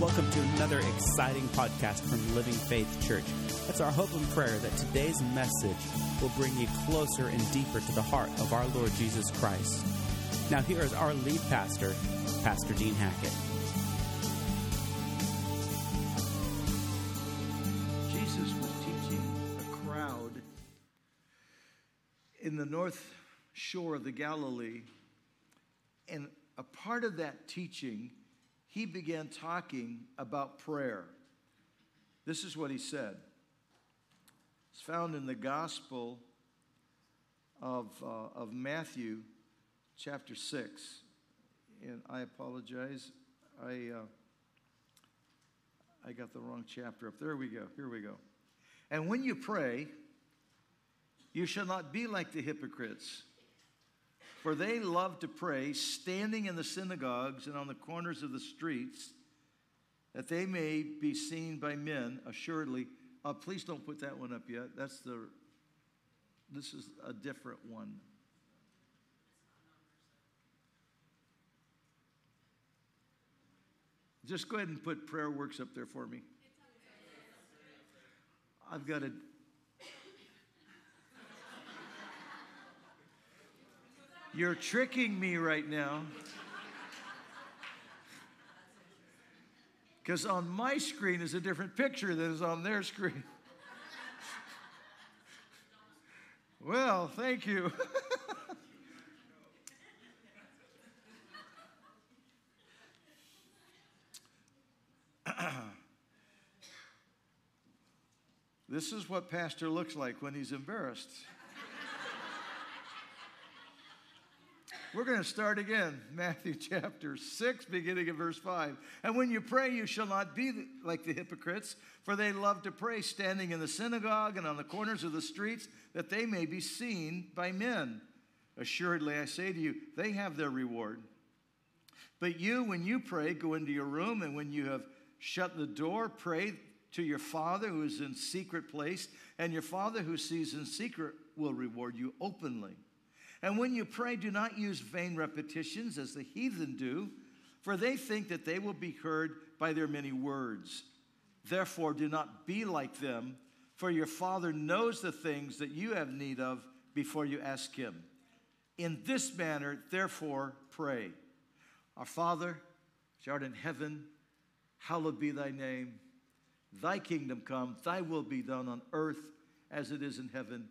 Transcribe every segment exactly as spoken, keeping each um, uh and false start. Welcome to another exciting podcast from Living Faith Church. It's our hope and prayer that today's message will bring you closer and deeper to the heart of our Lord Jesus Christ. Now here is our lead pastor, Pastor Dean Hackett. Jesus was teaching a crowd in the north shore of the Galilee, and a part of that teaching, he began talking about prayer. This is what he said. It's found in the Gospel of, uh, of Matthew, chapter six. And I apologize. I, uh, I got the wrong chapter up. There we go. Here we go. And when you pray, you shall not be like the hypocrites, for they love to pray, standing in the synagogues and on the corners of the streets, that they may be seen by men. Assuredly, uh, please don't put that one up yet. That's the. This is a different one. Just go ahead and put prayer works up there for me. I've got a. You're tricking me right now. Because on my screen is a different picture than is on their screen. Well, thank you. This is what Pastor looks like when he's embarrassed. We're going to start again, Matthew chapter six, beginning at verse five. And when you pray, you shall not be like the hypocrites, for they love to pray, standing in the synagogue and on the corners of the streets, that they may be seen by men. Assuredly, I say to you, they have their reward. But you, when you pray, go into your room, and when you have shut the door, pray to your Father who is in secret place, and your Father who sees in secret will reward you openly. And when you pray, do not use vain repetitions as the heathen do, for they think that they will be heard by their many words. Therefore, do not be like them, for your Father knows the things that you have need of before you ask him. In this manner, therefore, pray. Our Father, which art in heaven, hallowed be thy name. Thy kingdom come, thy will be done on earth as it is in heaven.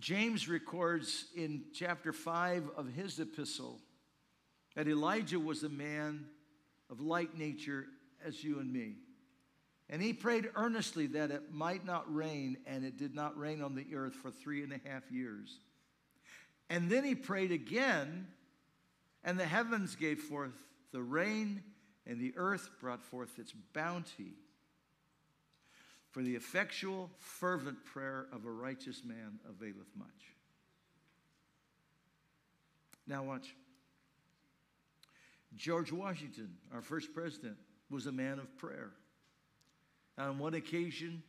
James records in chapter five of his epistle that Elijah was a man of like nature as you and me. And he prayed earnestly that it might not rain, and it did not rain on the earth for three and a half years. And then he prayed again, and the heavens gave forth the rain, and the earth brought forth its bounty. For the effectual, fervent prayer of a righteous man availeth much. Now watch. George Washington, our first president, was a man of prayer. On one occasion,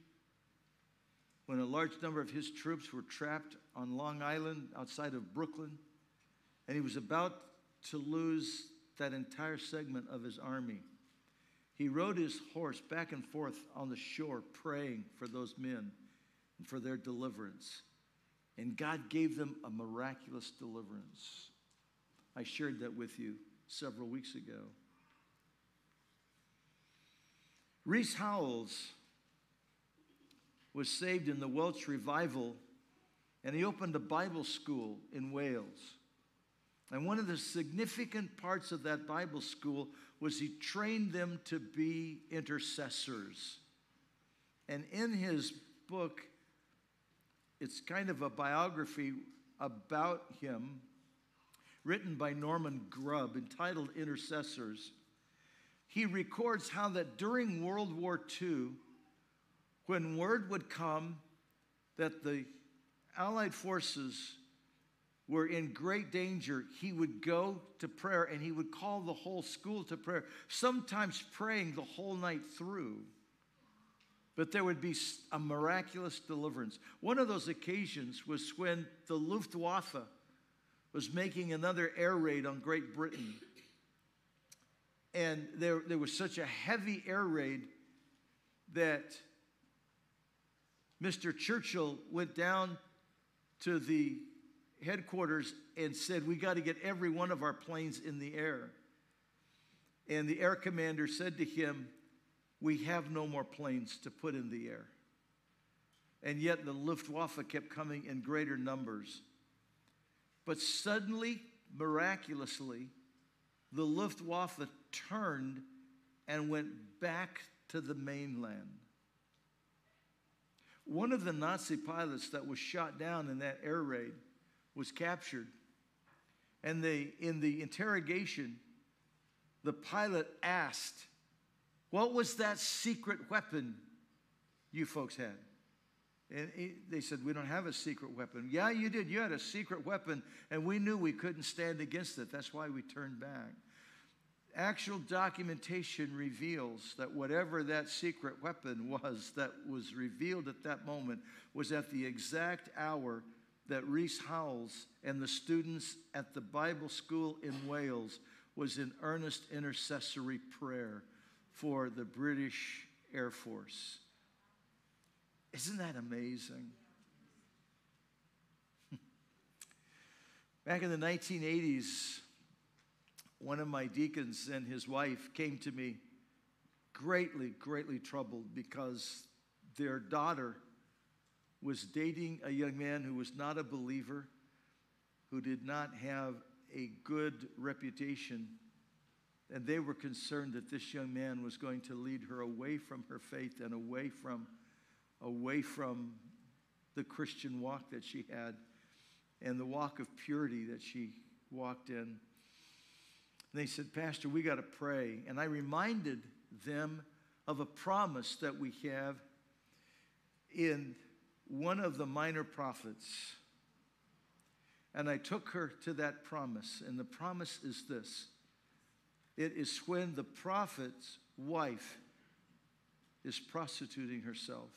when a large number of his troops were trapped on Long Island outside of Brooklyn, and he was about to lose that entire segment of his army, he rode his horse back and forth on the shore, praying for those men and for their deliverance. And God gave them a miraculous deliverance. I shared that with you several weeks ago. Rees Howells was saved in the Welsh revival, and he opened a Bible school in Wales. And one of the significant parts of that Bible school was he trained them to be intercessors. And in his book, it's kind of a biography about him, written by Norman Grubb, entitled Intercessors. He records how that during World War Two, when word would come that the Allied forces were in great danger, he would go to prayer and he would call the whole school to prayer, sometimes praying the whole night through. But there would be a miraculous deliverance. One of those occasions was when the Luftwaffe was making another air raid on Great Britain. And there, there was such a heavy air raid that Mister Churchill went down to the headquarters and said, we got to get every one of our planes in the air. And the air commander said to him, we have no more planes to put in the air. And yet the Luftwaffe kept coming in greater numbers. But suddenly, miraculously, the Luftwaffe turned and went back to the mainland. One of the Nazi pilots that was shot down in that air raid was captured, and they, in the interrogation, the pilot asked, what was that secret weapon you folks had? And it, they said, we don't have a secret weapon. Yeah, you did. You had a secret weapon, and we knew we couldn't stand against it. That's why we turned back. Actual documentation reveals that whatever that secret weapon was that was revealed at that moment was at the exact hour that Rees Howells and the students at the Bible school in Wales was in earnest intercessory prayer for the British Air Force. Isn't that amazing? Back in the nineteen eighties, one of my deacons and his wife came to me greatly, greatly troubled because their daughter was dating a young man who was not a believer, who did not have a good reputation. And they were concerned that this young man was going to lead her away from her faith and away from, away from the Christian walk that she had and the walk of purity that she walked in. And they said, Pastor, we got to pray. And I reminded them of a promise that we have in one of the minor prophets. And I took her to that promise. And the promise is this. It is when the prophet's wife is prostituting herself.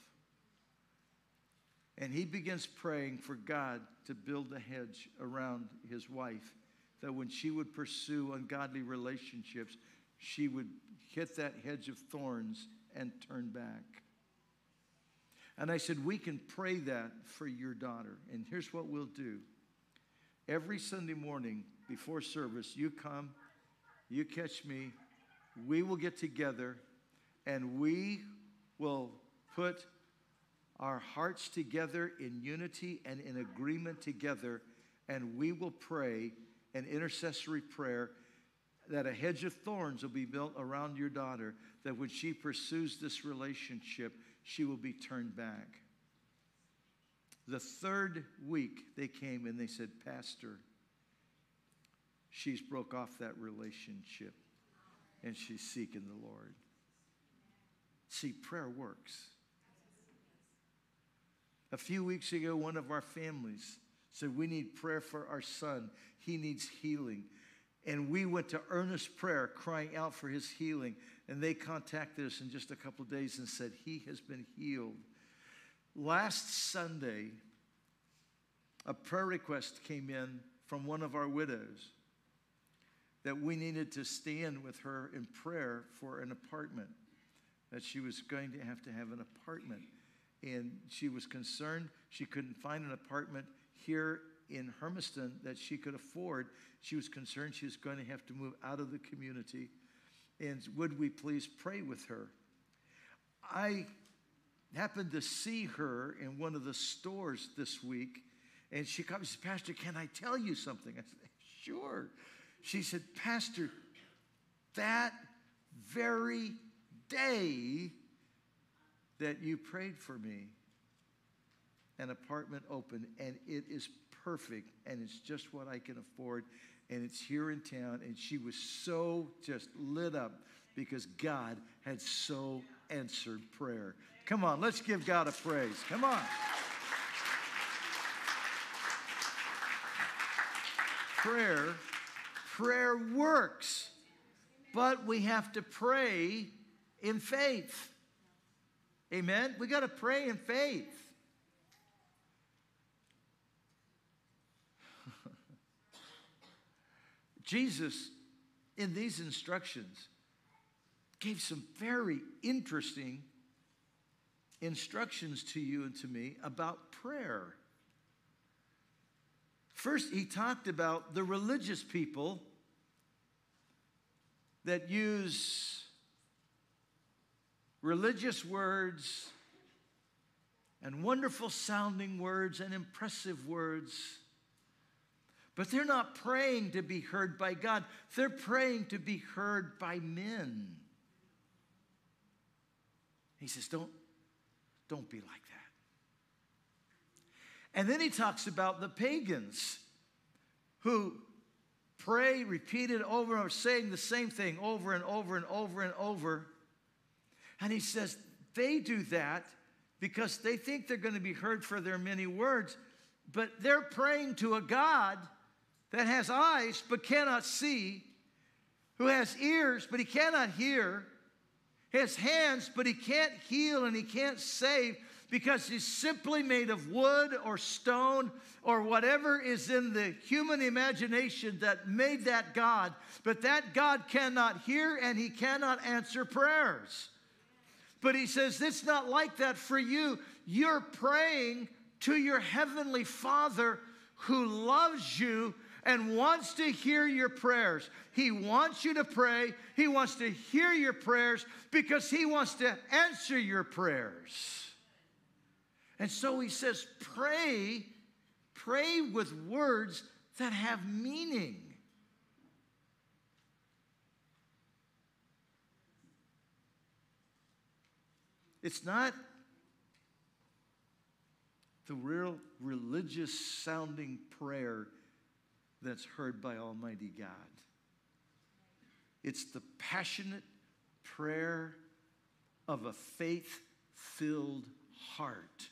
And he begins praying for God to build a hedge around his wife, that when she would pursue ungodly relationships, she would hit that hedge of thorns and turn back. And I said, we can pray that for your daughter. And here's what we'll do. Every Sunday morning before service, you come, you catch me, we will get together, and we will put our hearts together in unity and in agreement together, and we will pray an intercessory prayer that a hedge of thorns will be built around your daughter, that when she pursues this relationship, she will be turned back. The third week, they came and they said, Pastor, she's broke off that relationship, and she's seeking the Lord. See, prayer works. A few weeks ago, one of our families said, we need prayer for our son. He needs healing. And we went to earnest prayer, crying out for his healing. And they contacted us in just a couple of days and said, he has been healed. Last Sunday, a prayer request came in from one of our widows that we needed to stand with her in prayer for an apartment, that she was going to have to have an apartment. And she was concerned she couldn't find an apartment here in Hermiston that she could afford. She was concerned she was going to have to move out of the community. And would we please pray with her? I happened to see her in one of the stores this week, and she comes and says, Pastor, can I tell you something? I said, sure. She said, Pastor, that very day that you prayed for me, an apartment opened, and it is perfect, and it's just what I can afford, and it's here in town. And she was so just lit up because God had so answered prayer. Come on, let's give God a praise. Come on. Prayer, prayer works, but we have to pray in faith. Amen? We got to pray in faith. Jesus, in these instructions, gave some very interesting instructions to you and to me about prayer. First, he talked about the religious people that use religious words and wonderful sounding words and impressive words, but they're not praying to be heard by God. They're praying to be heard by men. He says, don't, don't be like that. And then he talks about the pagans who pray repeated over and over, saying the same thing over and over and over and over. And he says they do that because they think they're going to be heard for their many words, but they're praying to a God that has eyes but cannot see, who has ears but he cannot hear, has hands but he can't heal and he can't save, because he's simply made of wood or stone or whatever is in the human imagination that made that God. But that God cannot hear and he cannot answer prayers. But he says it's not like that for you. You're praying to your heavenly Father who loves you and wants to hear your prayers. He wants you to pray. He wants to hear your prayers because he wants to answer your prayers. And so he says, pray, pray with words that have meaning. It's not the real religious-sounding prayer that's heard by Almighty God. It's the passionate prayer of a faith-filled heart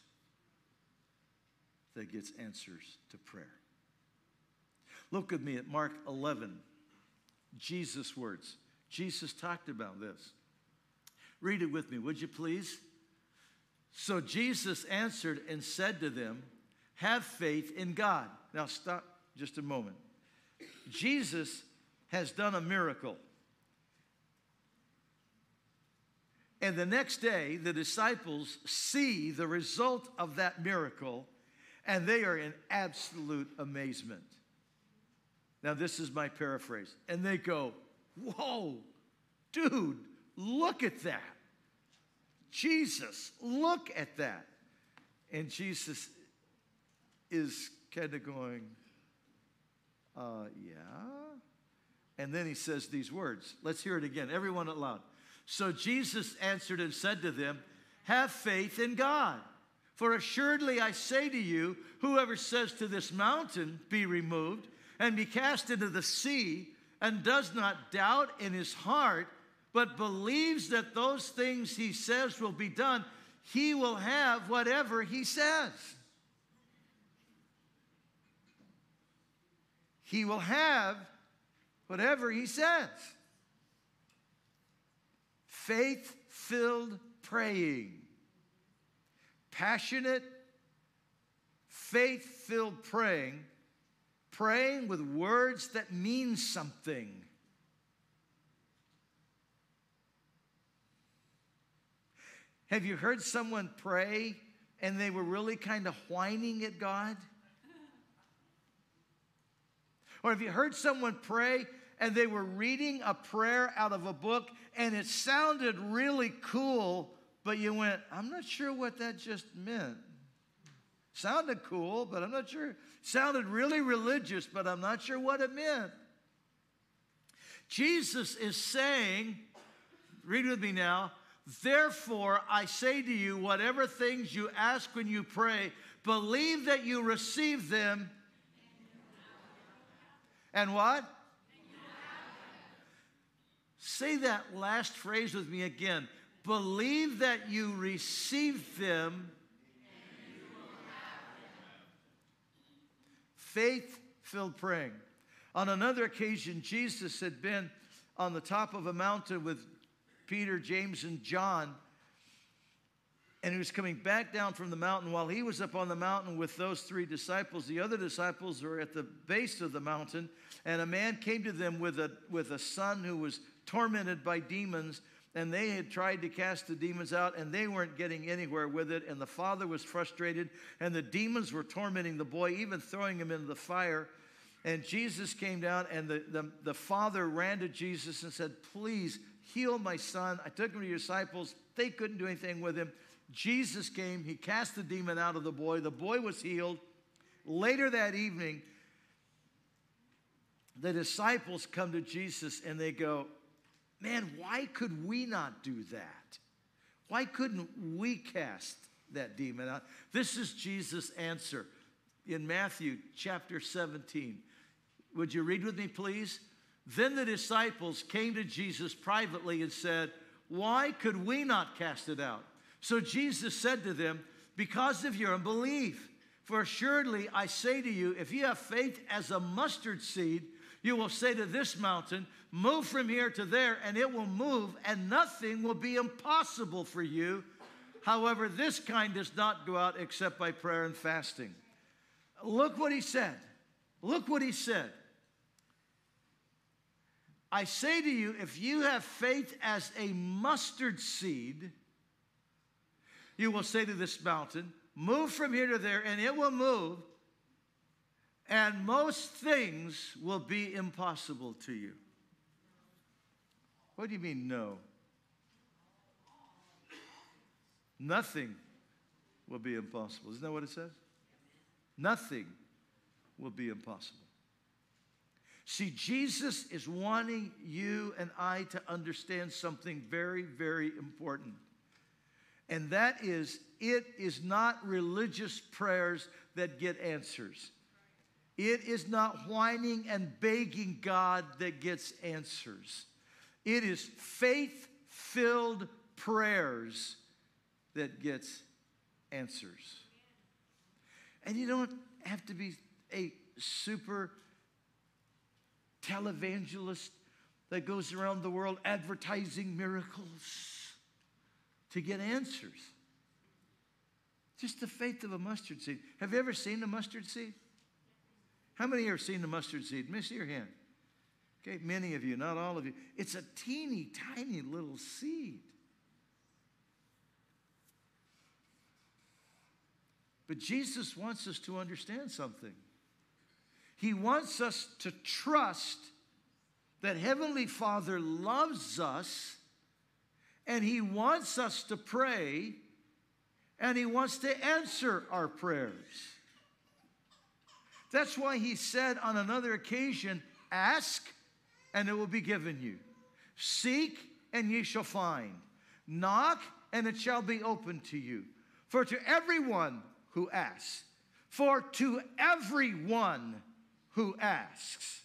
that gets answers to prayer. Look with me at Mark eleven, Jesus' words. Jesus talked about this. Read it with me, would you please? So Jesus answered and said to them, have faith in God. Now stop just a moment. Jesus has done a miracle. And the next day, the disciples see the result of that miracle, and they are in absolute amazement. Now this is my paraphrase. And they go, whoa, dude, look at that. Jesus, look at that. And Jesus is kind of going, uh, yeah. And then he says these words. Let's hear it again. Everyone out loud. So Jesus answered and said to them, have faith in God. For assuredly I say to you, whoever says to this mountain, be removed, and be cast into the sea, and does not doubt in his heart, but believes that those things he says will be done, he will have whatever he says. He will have whatever he says. Faith-filled praying. Passionate, faith-filled praying. Praying with words that mean something. Have you heard someone pray and they were really kind of whining at God? Or have you heard someone pray and they were reading a prayer out of a book and it sounded really cool, but you went, I'm not sure what that just meant. Sounded cool, but I'm not sure. Sounded really religious, but I'm not sure what it meant. Jesus is saying, read with me now, therefore, I say to you, whatever things you ask when you pray, believe that you receive them. And what? Say that last phrase with me again. Believe that you receive them. And you will have them. Faith-filled praying. On another occasion, Jesus had been on the top of a mountain with Peter, James, and John. And he was coming back down from the mountain. While he was up on the mountain with those three disciples, the other disciples were at the base of the mountain, and a man came to them with a, with a son who was tormented by demons, and they had tried to cast the demons out, and they weren't getting anywhere with it, and the father was frustrated, and the demons were tormenting the boy, even throwing him into the fire. And Jesus came down, and the, the, the father ran to Jesus and said, "Please heal my son. I took him to your disciples. They couldn't do anything with him." Jesus came, he cast the demon out of the boy, the boy was healed. Later that evening, the disciples come to Jesus and they go, "Man, why could we not do that? Why couldn't we cast that demon out?" This is Jesus' answer in Matthew chapter seventeen. Would you read with me, please? "Then the disciples came to Jesus privately and said, 'Why could we not cast it out?' So Jesus said to them, 'Because of your unbelief. For assuredly I say to you, if you have faith as a mustard seed, you will say to this mountain, move from here to there, and it will move, and nothing will be impossible for you. However, this kind does not go out except by prayer and fasting.'" Look what he said. Look what he said. "I say to you, if you have faith as a mustard seed, you will say to this mountain, move from here to there, and it will move, and most things will be impossible to you." What do you mean, no? Nothing will be impossible. Isn't that what it says? Nothing will be impossible. See, Jesus is wanting you and I to understand something very, very important. And that is, it is not religious prayers that get answers. It is not whining and begging God that gets answers. It is faith-filled prayers that gets answers. And you don't have to be a super televangelist that goes around the world advertising miracles to get answers. Just the faith of a mustard seed. Have you ever seen a mustard seed? How many of you have seen a mustard seed? Miss your hand. Okay, many of you, not all of you. It's a teeny tiny little seed. But Jesus wants us to understand something. He wants us to trust that Heavenly Father loves us, and he wants us to pray, and he wants to answer our prayers. That's why he said on another occasion, "Ask, and it will be given you. Seek, and ye shall find. Knock, and it shall be opened to you. For to everyone who asks, for to everyone who asks,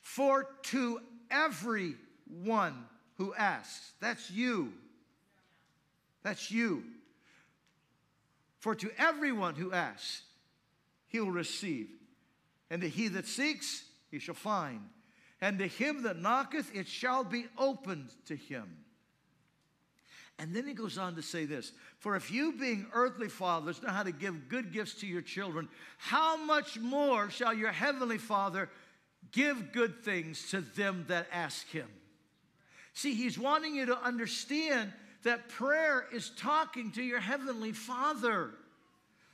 for to everyone who asks." That's you. That's you. "For to everyone who asks, he will receive. And to he that seeks, he shall find. And to him that knocketh, it shall be opened to him." And then he goes on to say this, "For if you, being earthly fathers, know how to give good gifts to your children, how much more shall your heavenly Father give good things to them that ask him?" See, he's wanting you to understand that prayer is talking to your heavenly Father.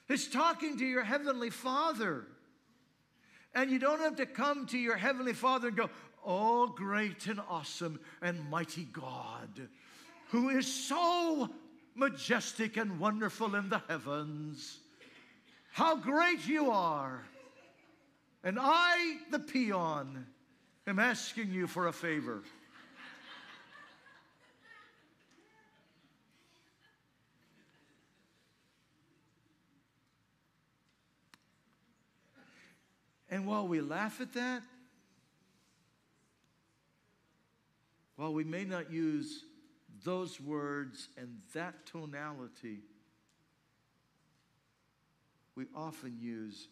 It's talking to your heavenly Father. And you don't have to come to your heavenly Father and go, "Oh, great and awesome and mighty God, who is so majestic and wonderful in the heavens. How great you are. And I, the peon, am asking you for a favor." And while we laugh at that, while we may not use those words and that tonality we often use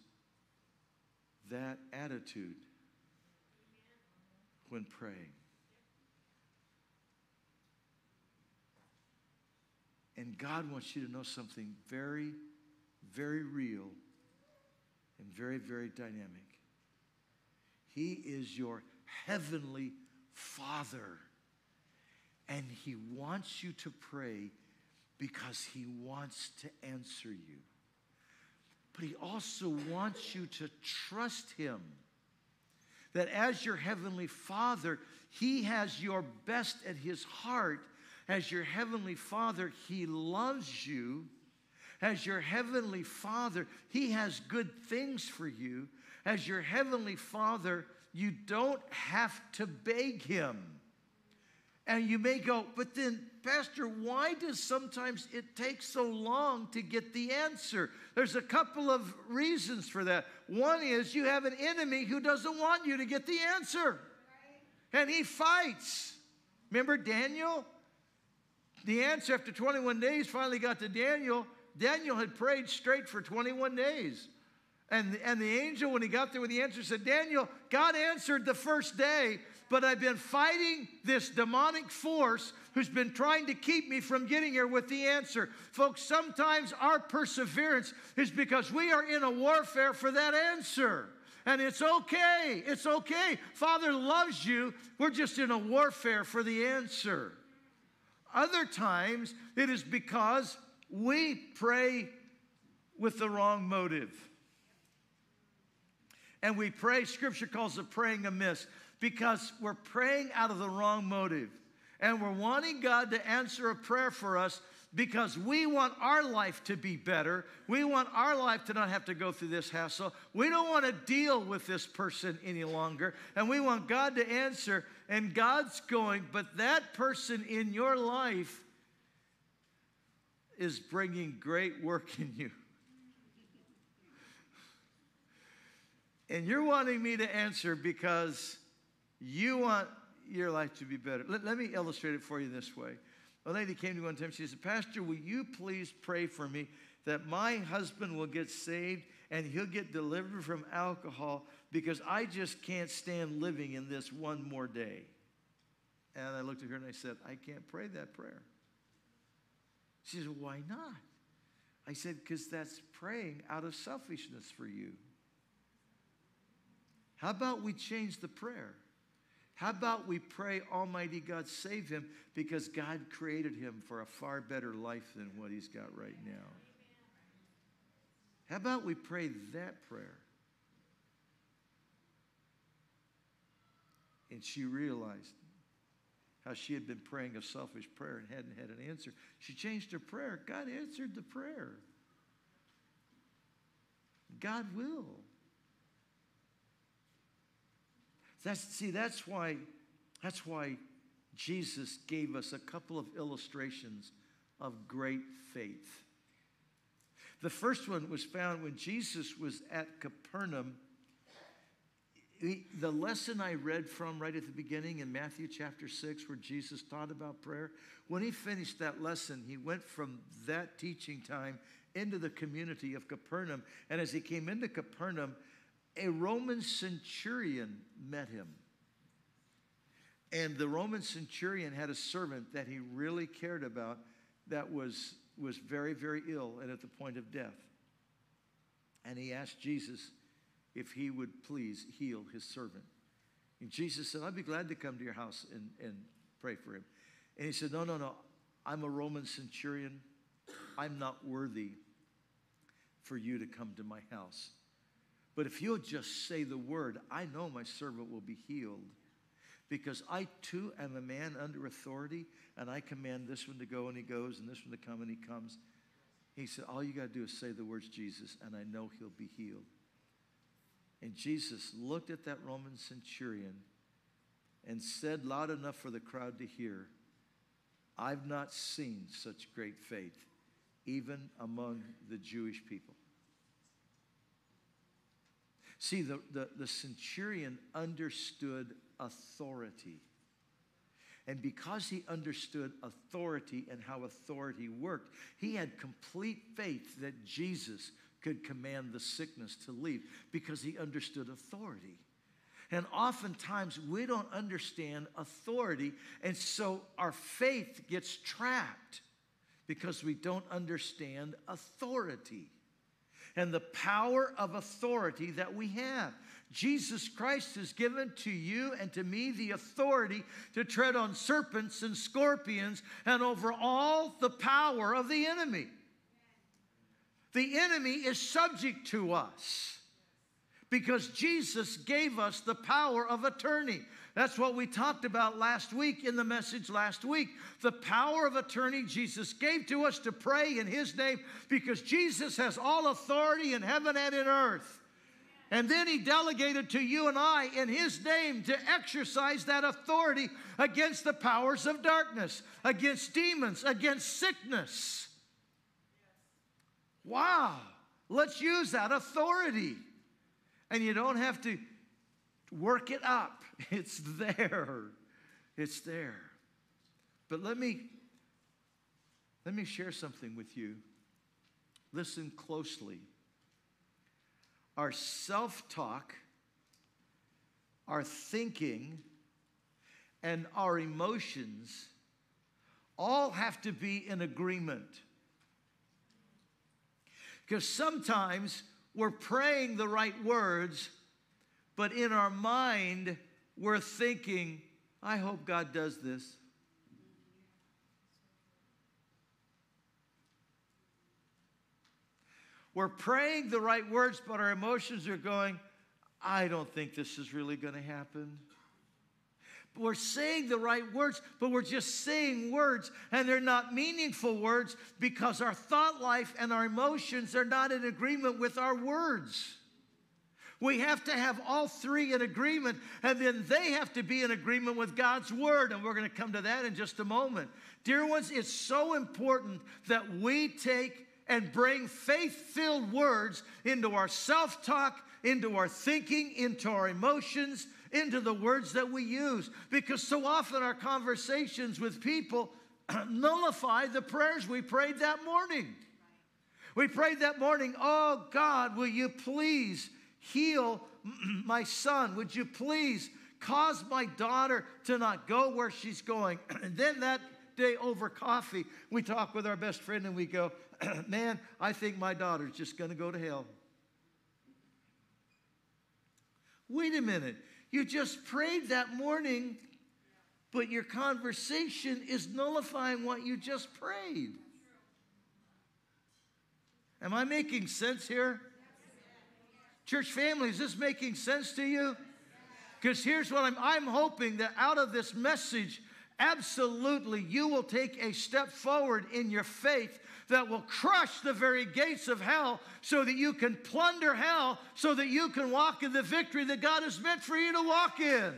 that attitude when praying. And God wants you to know something very, very real and very, very dynamic. He is your heavenly Father, and He wants you to pray because He wants to answer you. But He also wants you to trust Him, that as your heavenly Father, He has your best at His heart. As your heavenly Father, He loves you. As your heavenly Father, He has good things for you. As your heavenly Father, you don't have to beg Him. And you may go, but then, Pastor, why does sometimes it take so long to get the answer? There's a couple of reasons for that. One is you have an enemy who doesn't want you to get the answer. Right. And he fights. Remember Daniel? The answer after twenty-one days finally got to Daniel. Daniel had prayed straight for twenty-one days. And, and the angel, when he got there with the answer, said, Daniel, God answered the first day, but I've been fighting this demonic force who's been trying to keep me from getting here with the answer. Folks, sometimes our perseverance is because we are in a warfare for that answer. And it's okay. It's okay. Father loves you. We're just in a warfare for the answer. Other times, it is because we pray with the wrong motive. And we pray, Scripture calls it praying amiss, because we're praying out of the wrong motive. And we're wanting God to answer a prayer for us because we want our life to be better. We want our life to not have to go through this hassle. We don't want to deal with this person any longer. And we want God to answer. And God's going, but that person in your life is bringing great work in you. And you're wanting me to answer because you want your life to be better. Let, let me illustrate it for you this way. A lady came to me one time. She said, Pastor, will you please pray for me that my husband will get saved and he'll get delivered from alcohol because I just can't stand living in this one more day. And I looked at her and I said, I can't pray that prayer. She said, why not? I said, because that's praying out of selfishness for you. How about we change the prayer? How about we pray, Almighty God, save him, because God created him for a far better life than what he's got right now. How about we pray that prayer? And she realized how she had been praying a selfish prayer and hadn't had an answer. She changed her prayer. God answered the prayer. God will. That's, see, that's why, that's why Jesus gave us a couple of illustrations of great faith. The first one was found when Jesus was at Capernaum. He, the lesson I read from right at the beginning in Matthew chapter six, where Jesus taught about prayer, when he finished that lesson, he went from that teaching time into the community of Capernaum. And as he came into Capernaum, a Roman centurion met him. And the Roman centurion had a servant that he really cared about that was, was very, very ill and at the point of death. And he asked Jesus if he would please heal his servant. And Jesus said, I'd be glad to come to your house and, and pray for him. And he said, no, no, no, I'm a Roman centurion. I'm not worthy for you to come to my house. But if you'll just say the word, I know my servant will be healed, because I too am a man under authority, and I command this one to go, and he goes, and this one to come, and he comes. He said, all you got to do is say the words, Jesus, and I know he'll be healed. And Jesus looked at that Roman centurion and said loud enough for the crowd to hear, I've not seen such great faith, even among the Jewish people. See, the, the, the centurion understood authority. And because he understood authority and how authority worked, he had complete faith that Jesus could command the sickness to leave because he understood authority. And oftentimes we don't understand authority, and so our faith gets trapped because we don't understand authority and the power of authority that we have. Jesus Christ has given to you and to me the authority to tread on serpents and scorpions and over all the power of the enemy. The enemy is subject to us because Jesus gave us the power of attorney. That's what we talked about last week in the message last week. The power of attorney Jesus gave to us to pray in his name because Jesus has all authority in heaven and in earth. And then he delegated to you and I in his name to exercise that authority against the powers of darkness, against demons, against sickness. Wow, let's use that authority. And you don't have to work it up. It's there. It's there. But let me, let me share something with you. Listen closely. Our self-talk, our thinking, and our emotions all have to be in agreement. Because sometimes we're praying the right words, but in our mind, we're thinking, I hope God does this. We're praying the right words, but our emotions are going, I don't think this is really going to happen. We're saying the right words, but we're just saying words, and they're not meaningful words because our thought life and our emotions are not in agreement with our words. We have to have all three in agreement, and then they have to be in agreement with God's word, and we're going to come to that in just a moment. Dear ones, it's so important that we take and bring faith-filled words into our self-talk, into our thinking, into our emotions, into the words that we use, because so often our conversations with people nullify the prayers we prayed that morning. We prayed that morning, oh God, will you please heal my son? Would you please cause my daughter to not go where she's going? And then that day over coffee, we talk with our best friend and we go, man, I think my daughter's just going to go to hell. Wait a minute. You just prayed that morning, but your conversation is nullifying what you just prayed. Am I making sense here? Church family, is this making sense to you? Because here's what I'm, I'm hoping that out of this message, absolutely you will take a step forward in your faith that will crush the very gates of hell so that you can plunder hell, so that you can walk in the victory that God has meant for you to walk in.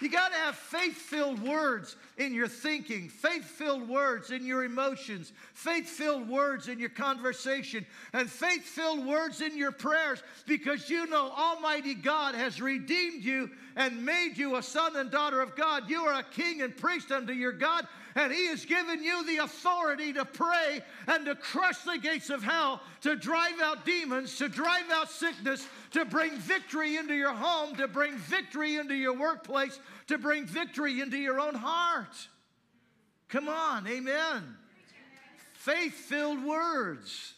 You got to have faith-filled words in your thinking, faith-filled words in your emotions, faith-filled words in your conversation, and faith-filled words in your prayers, because you know Almighty God has redeemed you and made you a son and daughter of God. You are a king and priest unto your God, and he has given you the authority to pray and to crush the gates of hell, to drive out demons, to drive out sickness, to bring victory into your home, to bring victory into your workplace, to bring victory into your own heart. Come on, amen. Faith-filled words.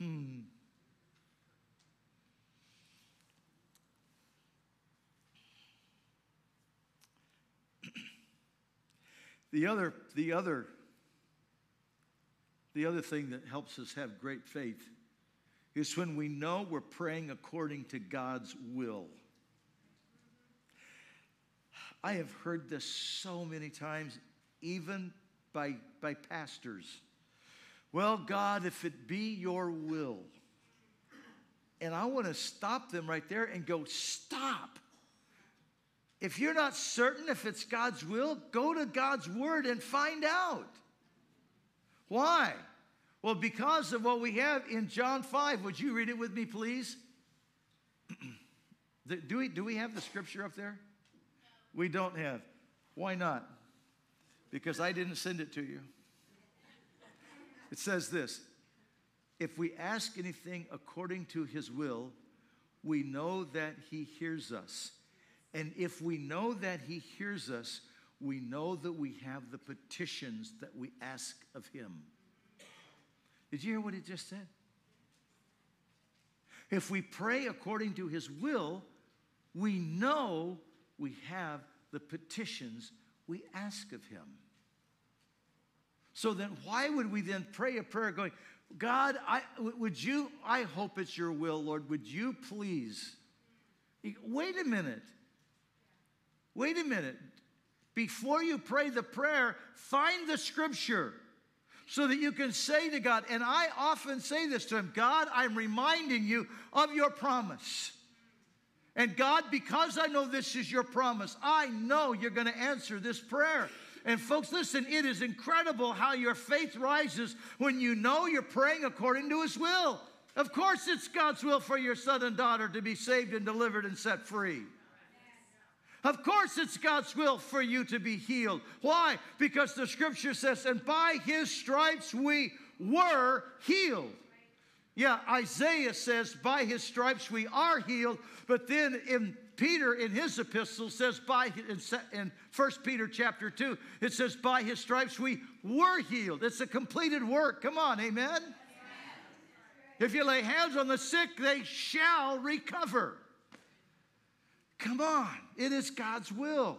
Hmm. The other, the other, the other thing that helps us have great faith is when we know we're praying according to God's will. I have heard this so many times, even by, by pastors. Well, God, if it be your will. And I want to stop them right there and go, stop. If you're not certain if it's God's will, go to God's word and find out. Why? Well, because of what we have in John five. Would you read it with me, please? Do we, do we have the scripture up there? We don't have. Why not? Because I didn't send it to you. It says this: if we ask anything according to his will, we know that he hears us. And if we know that he hears us, we know that we have the petitions that we ask of him. Did you hear what it just said? If we pray according to his will, we know we have the petitions we ask of him. So then why would we then pray a prayer going, God, I, would you, I hope it's your will, Lord, would you please? Wait a minute. Wait a minute. Before you pray the prayer, find the scripture so that you can say to God, and I often say this to him, God, I'm reminding you of your promise. And God, because I know this is your promise, I know you're going to answer this prayer. And folks, listen, it is incredible how your faith rises when you know you're praying according to his will. Of course it's God's will for your son and daughter to be saved and delivered and set free. Of course it's God's will for you to be healed. Why? Because the scripture says, and by his stripes we were healed. Yeah, Isaiah says, by his stripes we are healed. But then in Peter, in his epistle, says, by in First Peter chapter two, it says, by his stripes we were healed. It's a completed work. Come on, amen? Amen. If you lay hands on the sick, they shall recover. Come on, it is God's will.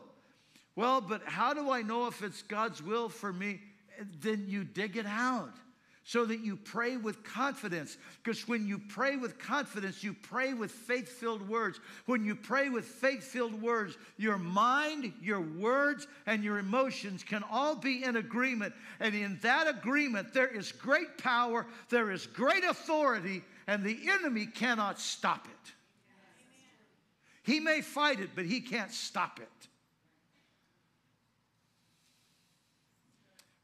Well, but how do I know if it's God's will for me? Then you dig it out so that you pray with confidence. Because when you pray with confidence, you pray with faith-filled words. When you pray with faith-filled words, your mind, your words, and your emotions can all be in agreement. And in that agreement, there is great power, there is great authority, and the enemy cannot stop it. He may fight it, but he can't stop it.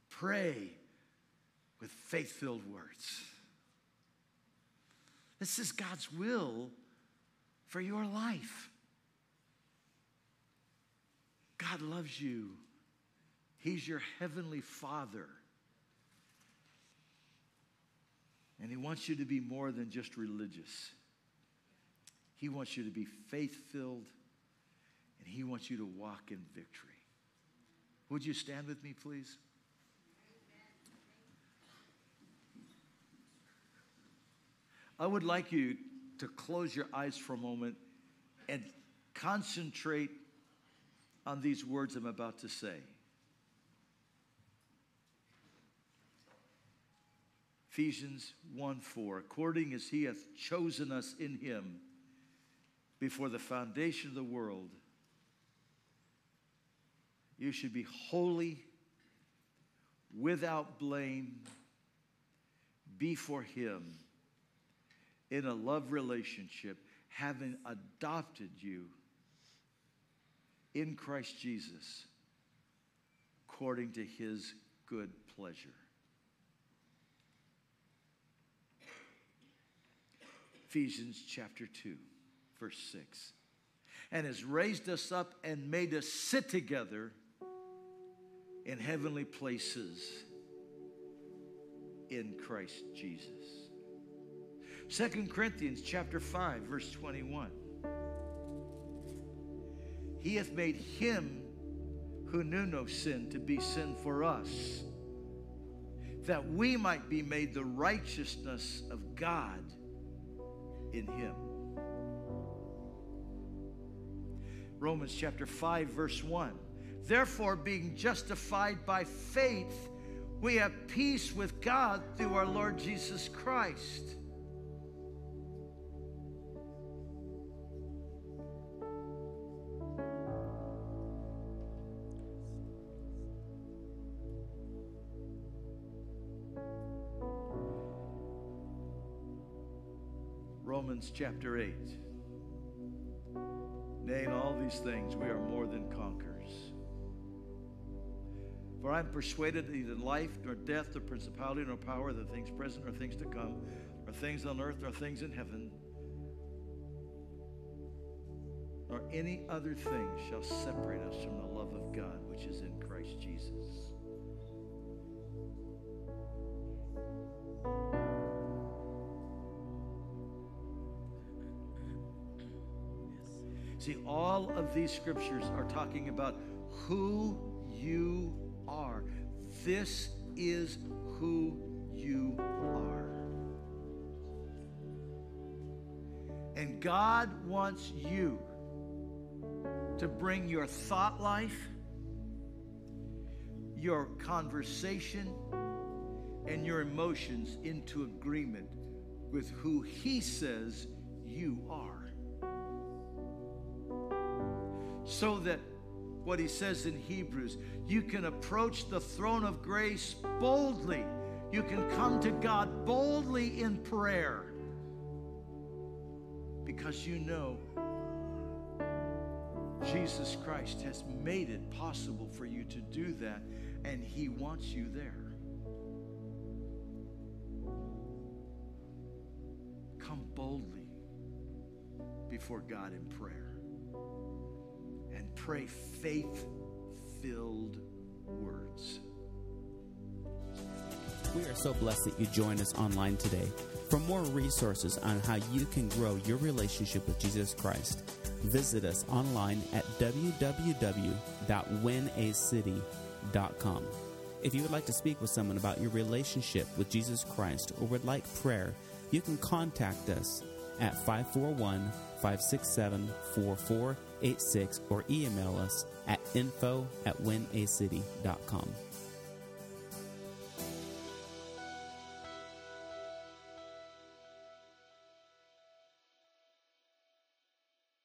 Pray with faith-filled words. This is God's will for your life. God loves you. He's your heavenly Father. And he wants you to be more than just religious. He wants you to be faith-filled, and he wants you to walk in victory. Would you stand with me, please? I would like you to close your eyes for a moment and concentrate on these words I'm about to say. Ephesians one four, according as he hath chosen us in him, before the foundation of the world, you should be holy, without blame, before him, in a love relationship, having adopted you in Christ Jesus, according to his good pleasure. Ephesians chapter two. Verse six, and has raised us up and made us sit together in heavenly places in Christ Jesus. Second Corinthians chapter five, verse twenty-one. He hath made him who knew no sin to be sin for us, that we might be made the righteousness of God in him. Romans chapter five, verse one. Therefore, being justified by faith, we have peace with God through our Lord Jesus Christ. Romans chapter eight. Nay, in all these things we are more than conquerors. For I am persuaded that neither life nor death, nor principality nor power, the things present or things to come, or things on earth or things in heaven, nor any other thing shall separate us from the love of God, which is in Christ Jesus. See, all of these scriptures are talking about who you are. This is who you are. And God wants you to bring your thought life, your conversation, and your emotions into agreement with who He says you are. So that what he says in Hebrews, you can approach the throne of grace boldly. You can come to God boldly in prayer because you know Jesus Christ has made it possible for you to do that, and He wants you there. Come boldly before God in prayer. And pray faith-filled words. We are so blessed that you joined us online today. For more resources on how you can grow your relationship with Jesus Christ, visit us online at w w w dot win a city dot com. If you would like to speak with someone about your relationship with Jesus Christ or would like prayer, you can contact us at five four one, five six seven, four four eight six or email us at info at win a city dot com.